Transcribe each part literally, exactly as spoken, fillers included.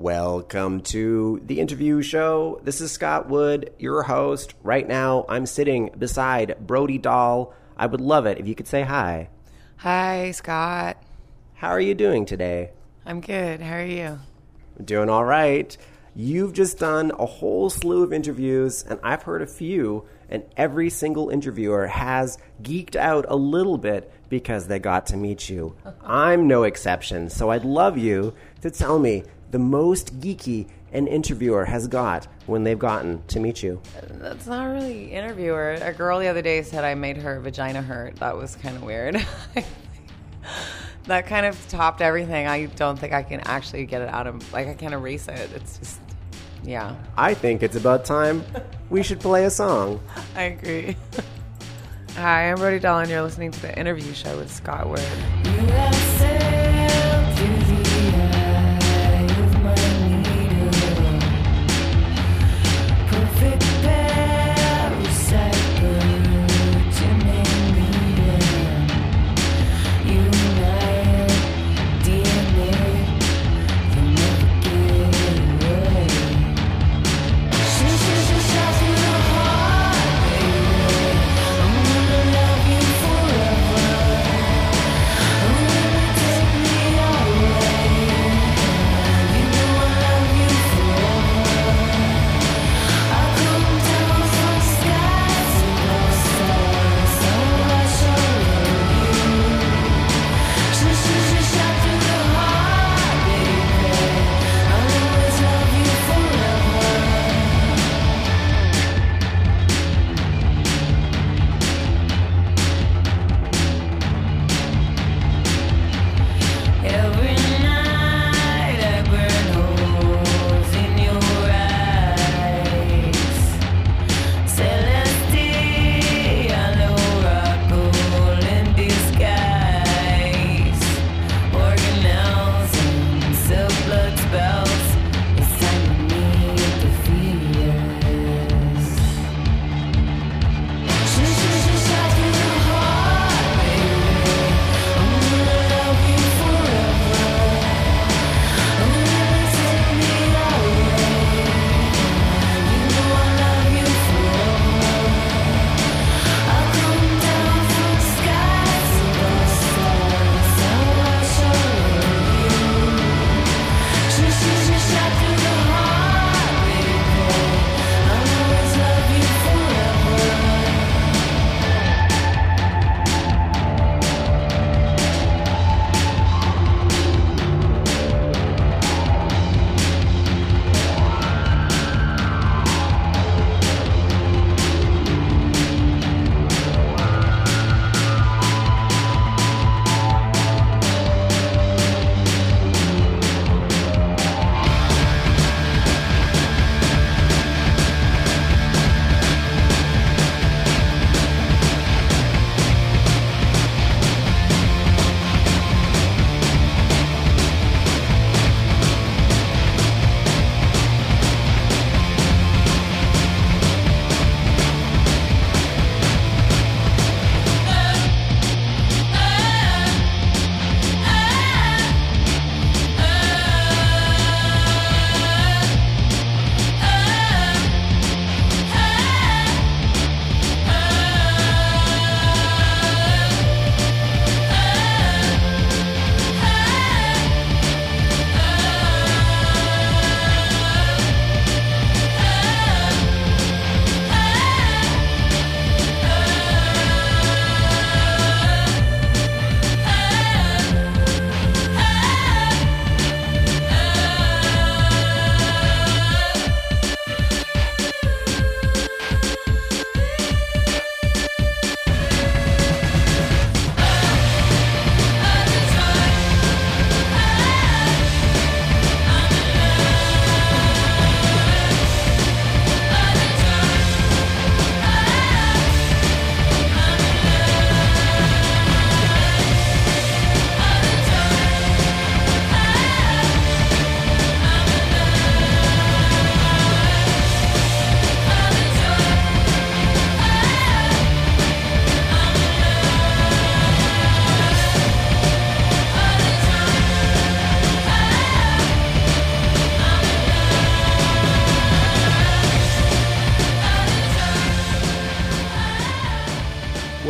Welcome to the interview show. This is Scott Wood, your host. Right now, I'm sitting beside Brody Dalle. I would love it if you could say hi. Hi, Scott. How are you doing today? I'm good. How are you? I'm doing all right. You've just done a whole slew of interviews, and I've heard a few, and every single interviewer has geeked out a little bit because they got to meet you. I'm no exception, so I'd love you to tell me the most geeky an interviewer has got when they've gotten to meet you. That's not really interviewer. A girl the other day said I made her vagina hurt. That was kind of weird. That kind of topped everything. I don't think I can actually get it out of, like, I can't erase it. It's just, yeah. I think it's about time we should play a song. I agree. Hi, I'm Brody Dalle, and you're listening to The Interview Show with Scott Wood. You have sailed through the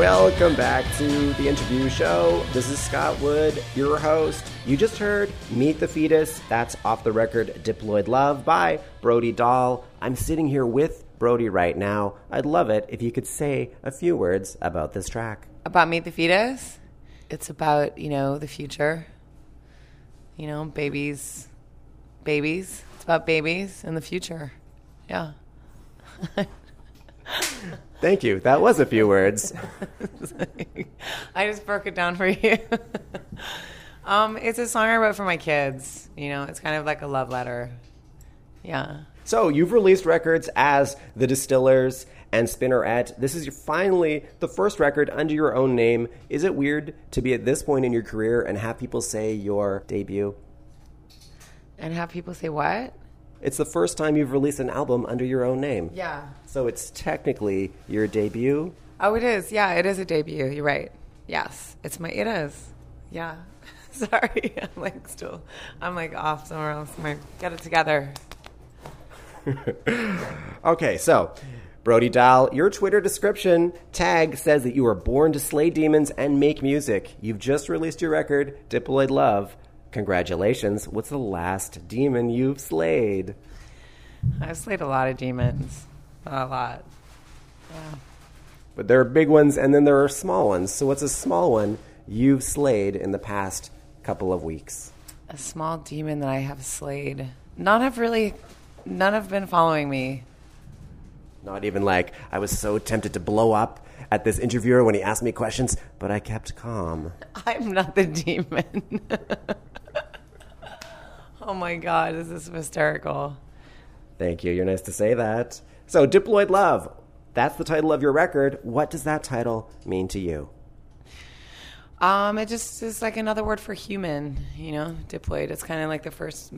Welcome back to The Interview Show. This is Scott Wood, your host. You just heard Meet the Foetus. That's off the record Diploid Love by Brody Dalle. I'm sitting here with Brody right now. I'd love it if you could say a few words about this track. About Meet the Foetus? It's about, you know, the future. You know, babies. Babies. It's about babies and the future. Yeah. Thank you. That was a few words. I just broke it down for you. um, it's a song I wrote for my kids. You know, it's kind of like a love letter. Yeah. So you've released records as The Distillers and Spinnerette. This is finally the first record under your own name. Is it weird to be at this point in your career and have people say your debut? And have people say what? It's the first time you've released an album under your own name. Yeah. So it's technically your debut? Oh, it is. Yeah, it is a debut. You're right. Yes. It's my, it is. Yeah. Sorry. I'm like still, I'm like off somewhere else. I'm like, get it together. Okay, so Brody Dalle, your Twitter description tag says that you were born to slay demons and make music. You've just released your record, Diploid Love. Congratulations. What's the last demon you've slayed? I've slayed a lot of demons. A lot. Yeah. But there are big ones and then there are small ones. So what's a small one you've slayed in the past couple of weeks? A small demon that I have slayed. None have really, none have been following me. Not even like, I was so tempted to blow up at this interviewer when he asked me questions, but I kept calm. I'm not the demon. Oh my God, this is hysterical. Thank you. You're nice to say that. So, Diploid Love, that's the title of your record. What does that title mean to you? Um, it just is like another word for human, you know, diploid. It's kind of like the first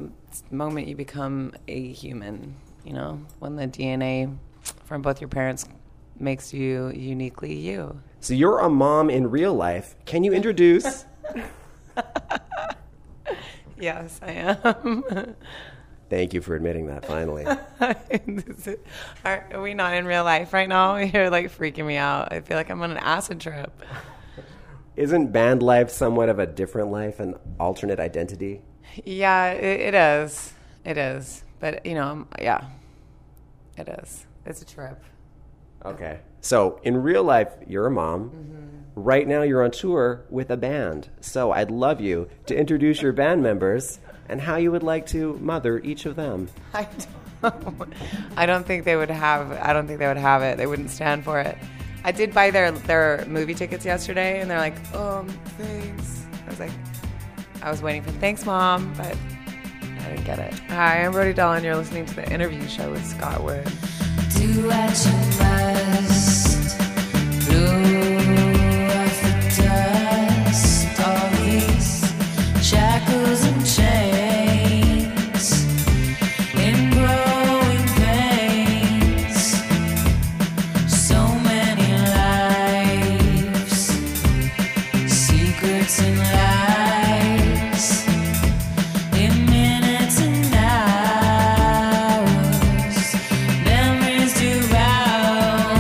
moment you become a human, you know, when the D N A from both your parents makes you uniquely you. So you're a mom in real life. Can you introduce... Yes, I am. Thank you for admitting that, finally. Are we not in real life right now? You're, like, freaking me out. I feel like I'm on an acid trip. Isn't band life somewhat of a different life, an alternate identity? Yeah, it, it is. It is. But, you know, yeah, it is. It's a trip. Okay. So, in real life, you're a mom. Mm-hmm. Right now, you're on tour with a band. So, I'd love you to introduce your band members and how you would like to mother each of them. I don't, I don't think they would have. I don't think they would have it. They wouldn't stand for it. I did buy their their movie tickets yesterday, and they're like, um, thanks. I was like, I was waiting for thanks, Mom, but I didn't get it. Hi, I'm Brody Dalle, and you're listening to The Interview Show with Scott Wood. Do what you must, blow off the dust, all these shackles and chains, in growing pains, so many lives, secrets and lies, in minutes and hours. Wow.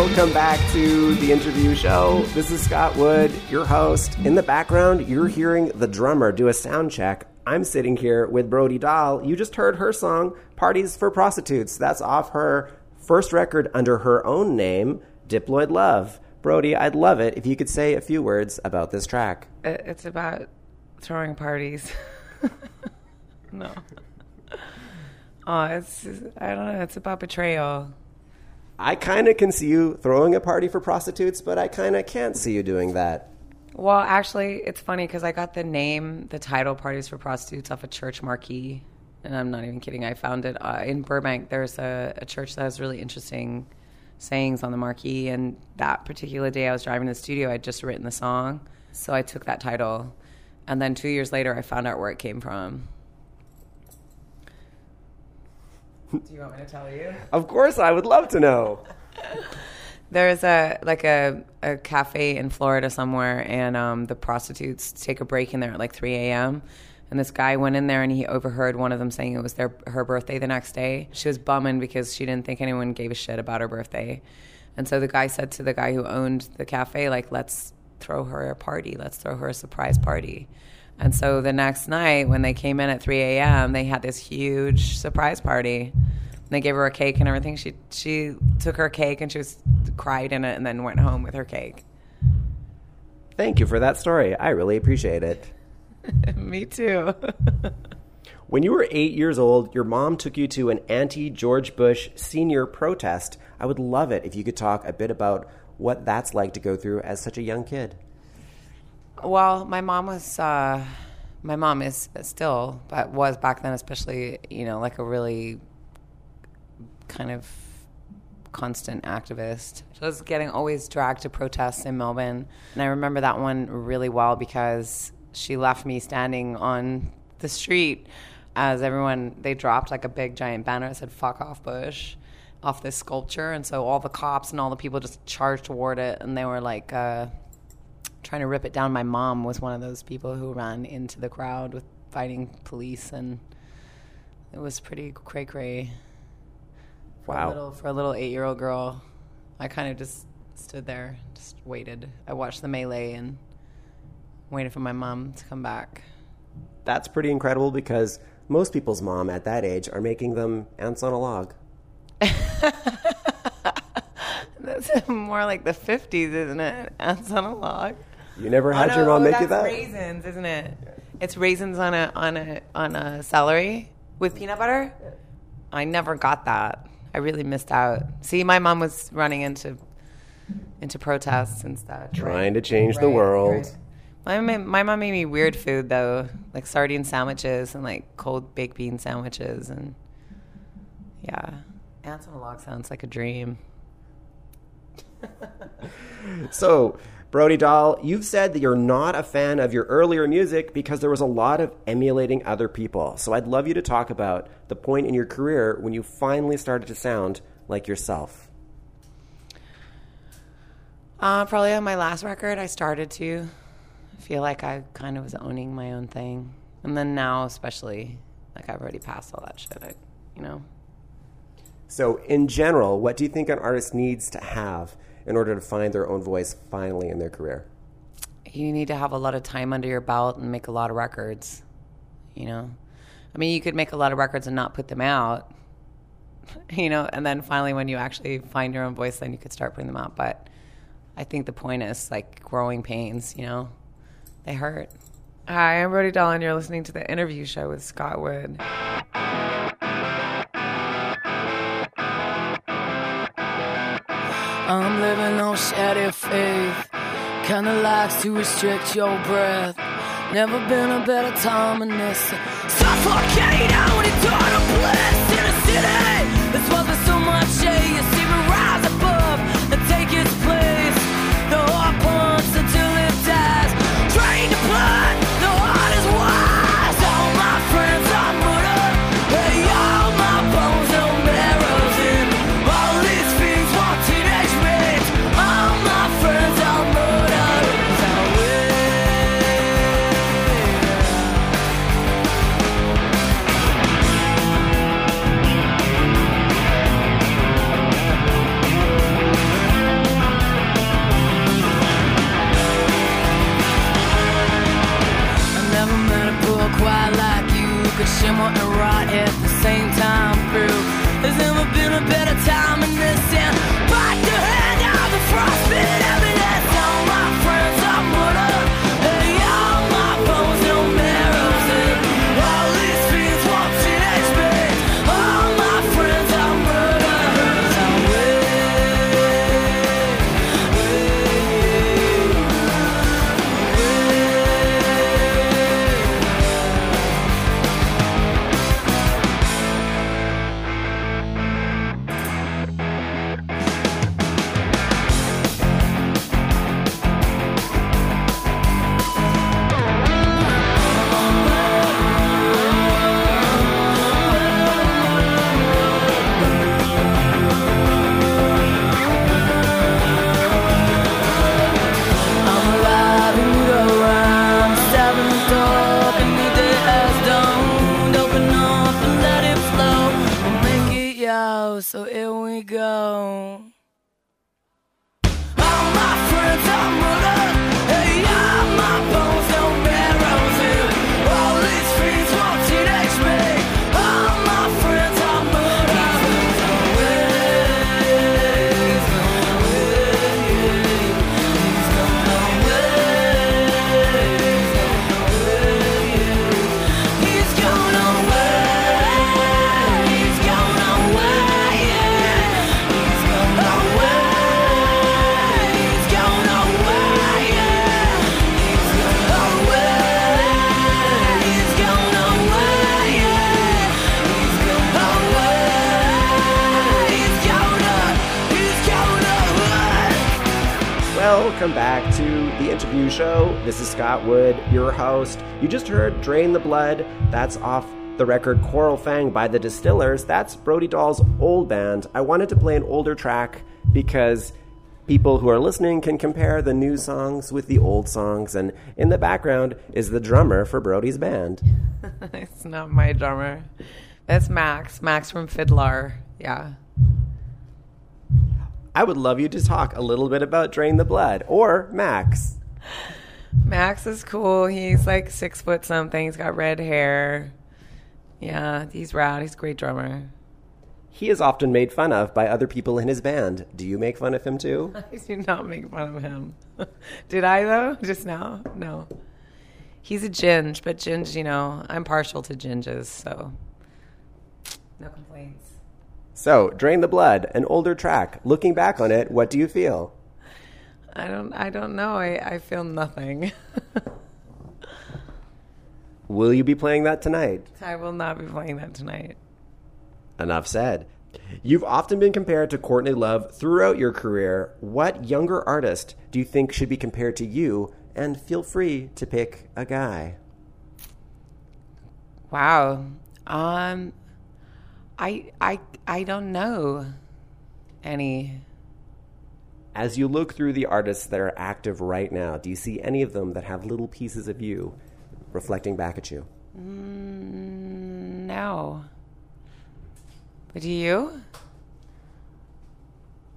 Welcome back to the interview show. This is Scott Wood, your host. In the background, you're hearing the drummer do a sound check. I'm sitting here with Brody Dalle. You just heard her song, Parties for Prostitutes. That's off her first record under her own name, Diploid Love. Brody, I'd love it if you could say a few words about this track. It's about throwing parties. No. Oh, it's, I don't know, it's about betrayal. I kind of can see you throwing a party for prostitutes, but I kind of can't see you doing that. Well, actually, it's funny because I got the name, the title Parties for Prostitutes off a church marquee, and I'm not even kidding. I found it uh, in Burbank. There's a, a church that has really interesting sayings on the marquee, and that particular day I was driving to the studio, I'd just written the song, so I took that title, and then two years later I found out where it came from. Do you want me to tell you? Of course, I would love to know. There's a like a, a cafe in Florida somewhere, and um, the prostitutes take a break in there at like three a.m., and this guy went in there, and he overheard one of them saying it was their her birthday the next day. She was bumming because she didn't think anyone gave a shit about her birthday. And so the guy said to the guy who owned the cafe, like, let's throw her a party. Let's throw her a surprise party. And so the next night when they came in at three a.m., they had this huge surprise party. And they gave her a cake and everything. She she took her cake and she was, cried in it and then went home with her cake. Thank you for that story. I really appreciate it. Me too. When you were eight years old, your mom took you to an anti-George Bush senior protest. I would love it if you could talk a bit about what that's like to go through as such a young kid. Well, my mom was, uh, my mom is still, but was back then, especially, you know, like a really kind of constant activist. She was getting always dragged to protests in Melbourne. And I remember that one really well because she left me standing on the street as everyone, they dropped like a big giant banner that said, fuck off Bush, off this sculpture. And so all the cops and all the people just charged toward it. And they were like, uh, trying to rip it down. My mom was one of those people who ran into the crowd with fighting police, and it was pretty cray-cray. For wow. A little, for a little eight-year-old girl, I kind of just stood there, just waited. I watched the melee and waited for my mom to come back. That's pretty incredible because most people's mom at that age are making them ants on a log. That's more like the fifties, isn't it? Ants on a log. You never had oh, no, your mom make you that? That's raisins, isn't it? It's raisins on a on a on a celery with peanut butter. I never got that. I really missed out. See, my mom was running into into protests and stuff, trying right? to change right, the world. Right. My my mom made me weird food though, like sardine sandwiches and like cold baked bean sandwiches, and yeah, ants on a log sounds like a dream. So, Brody Dalle, you've said that you're not a fan of your earlier music because there was a lot of emulating other people. So I'd love you to talk about the point in your career when you finally started to sound like yourself. Uh, probably on my last record, I started to feel like I kind of was owning my own thing. And then now, especially, like I've already passed all that shit, I, you know. So in general, what do you think an artist needs to have in order to find their own voice finally in their career? You need to have a lot of time under your belt and make a lot of records, you know? I mean, you could make a lot of records and not put them out, you know, and then finally when you actually find your own voice, then you could start putting them out. But I think the point is, like, growing pains, you know? They hurt. Hi, I'm Brody Dalle, and you're listening to The Interview Show with Scott Wood. I'm living on shattered faith. Kinda likes to restrict your breath. Never been a better time than this. Suffocating out when it's hard to bless in a city. That's why there's so much hate. You see me rise above and take its place. The heart pumps until it dies. Drain the blood. The heart is wise. All my friends are murdered. They all my bones are marrows in. All these things want to. go, so here we go. All my friends are murdered. Hey, all my bones don't bear roses. All these fiends won't teenage me. All my friends are murdered. He's gone away. He's gone away. He's gone away. He's gone away. He's gone away. Welcome back to The Interview Show. This is Scott Wood, your host. You just heard Drain the Blood. That's off the record Coral Fang by The Distillers. That's Brody Dalle's old band. I wanted to play an older track because people who are listening can compare the new songs with the old songs. And in the background is the drummer for Brody's band. It's not my drummer. That's Max. Max from Fiddler. Yeah. I would love you to talk a little bit about Drain the Blood or Max. Max is cool. He's like six foot something. He's got red hair. Yeah, he's rad. He's a great drummer. He is often made fun of by other people in his band. Do you make fun of him too? I do not make fun of him. Did I though? Just now? No. He's a ginge, but ginge, you know, I'm partial to ginges, so no complaints. So, Drain the Blood, an older track. Looking back on it, what do you feel? I don't I don't know. I, I feel nothing. Will you be playing that tonight? I will not be playing that tonight. Enough said. You've often been compared to Courtney Love throughout your career. What younger artist do you think should be compared to you? And feel free to pick a guy. Wow. Um... I I I don't know any. As you look through the artists that are active right now, do you see any of them that have little pieces of you reflecting back at you? Mm, no. But do you?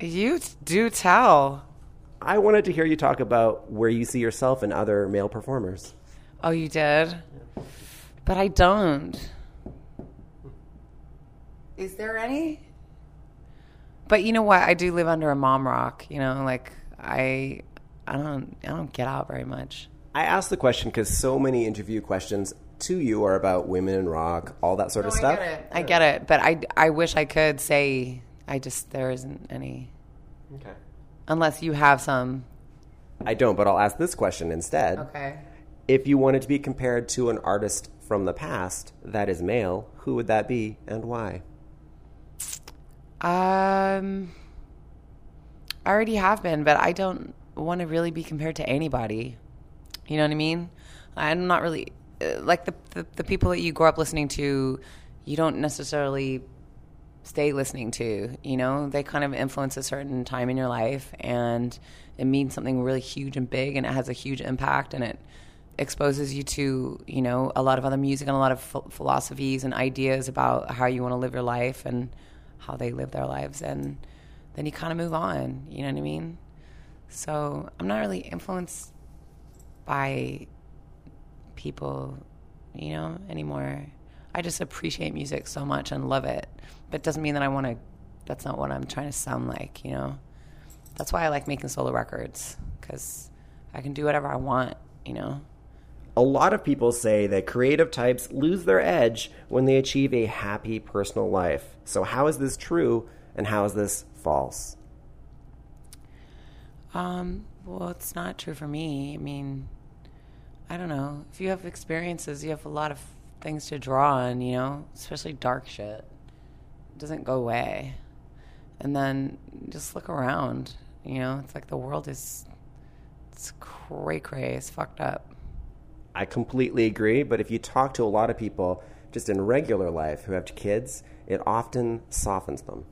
You do tell. I wanted to hear you talk about where you see yourself and other male performers. Oh, you did? But I don't. Is there any? But you know what? I do live under a mom rock. You know, like I, I don't, I don't get out very much. I asked the question because so many interview questions to you are about women and rock, all that sort no, of I stuff. Get it. I get it, but I, I wish I could say I just there isn't any. Okay. Unless you have some. I don't, but I'll ask this question instead. Okay. If you wanted to be compared to an artist from the past that is male, who would that be and why? Um, I already have been, but I don't want to really be compared to anybody. You know what I mean? I'm not really like the, the the people that you grow up listening to. You don't necessarily stay listening to. You know, they kind of influence a certain time in your life, and it means something really huge and big, and it has a huge impact, and it exposes you to, you know, a lot of other music and a lot of ph- philosophies and ideas about how you want to live your life and how they live their lives, and then you kind of move on, you know what I mean? So I'm not really influenced by people, you know, anymore. I just appreciate music so much and love it, but it doesn't mean that I want to, that's not what I'm trying to sound like, you know? That's why I like making solo records, because I can do whatever I want, you know? A lot of people say that creative types lose their edge when they achieve a happy personal life. So how is this true and how is this false? Um, well, it's not true for me. I mean, I don't know. If you have experiences, you have a lot of things to draw on, you know, especially dark shit. It doesn't go away. And then just look around, you know, it's like the world is, it's cray cray, it's fucked up. I completely agree, but if you talk to a lot of people just in regular life who have kids, it often softens them.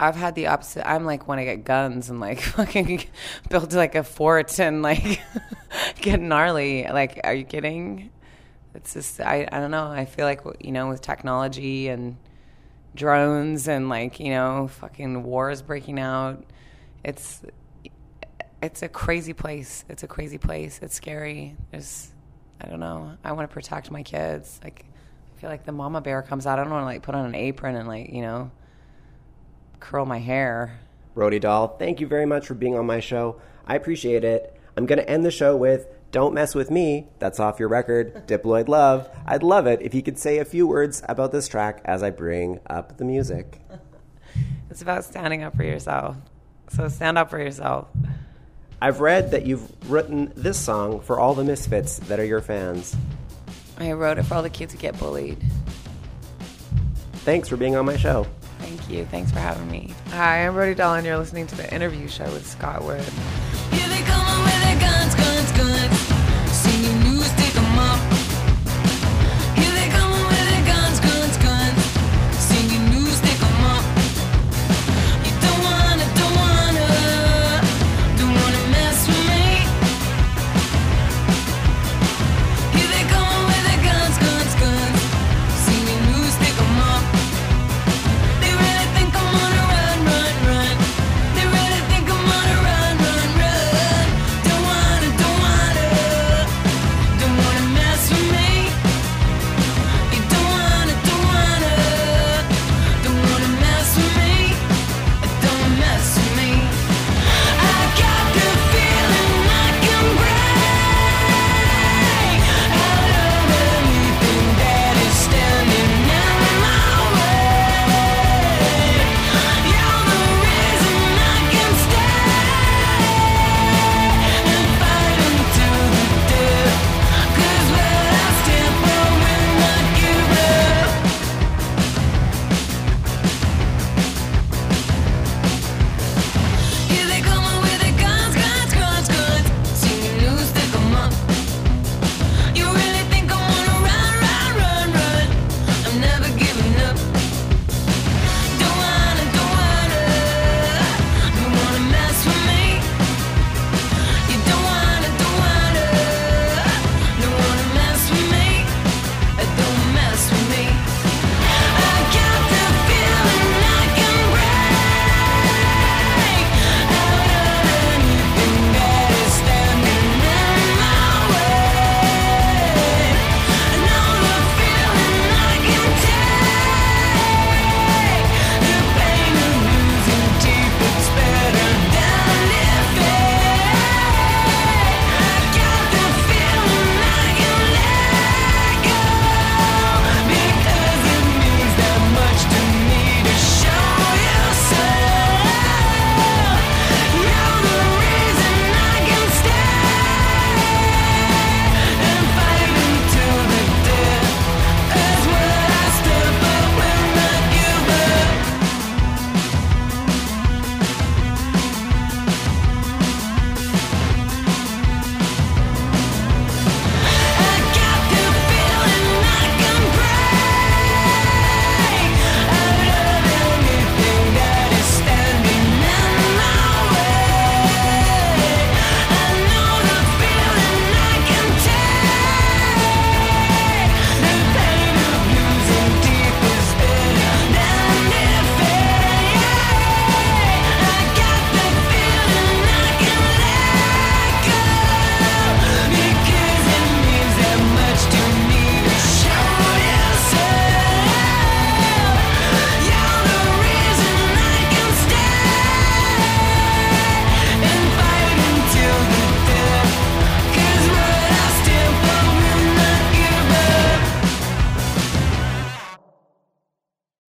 I've had the opposite. I'm like when I get guns and like fucking build like a fort and like get gnarly. Like, are you kidding? It's just, I, I don't know. I feel like, you know, with technology and drones and, like, you know, fucking wars breaking out. It's it's a crazy place. It's a crazy place. It's scary. There's, I don't know. I want to protect my kids. Like, I feel like the mama bear comes out. I don't want to, like, put on an apron and, like, you know, curl my hair. Brody Dalle, thank you very much for being on my show. I appreciate it. I'm going to end the show with Don't Mess With Me. That's off your record, Diploid Love. I'd love it if you could say a few words about this track as I bring up the music. It's about standing up for yourself. So stand up for yourself. I've read that you've written this song for all the misfits that are your fans. I wrote it for all the kids who get bullied. Thanks for being on my show. Thank you. Thanks for having me. Hi, I'm Brody Dalle, and you're listening to The Interview Show with Scott Wood. Here they come with their guns, guns, guns.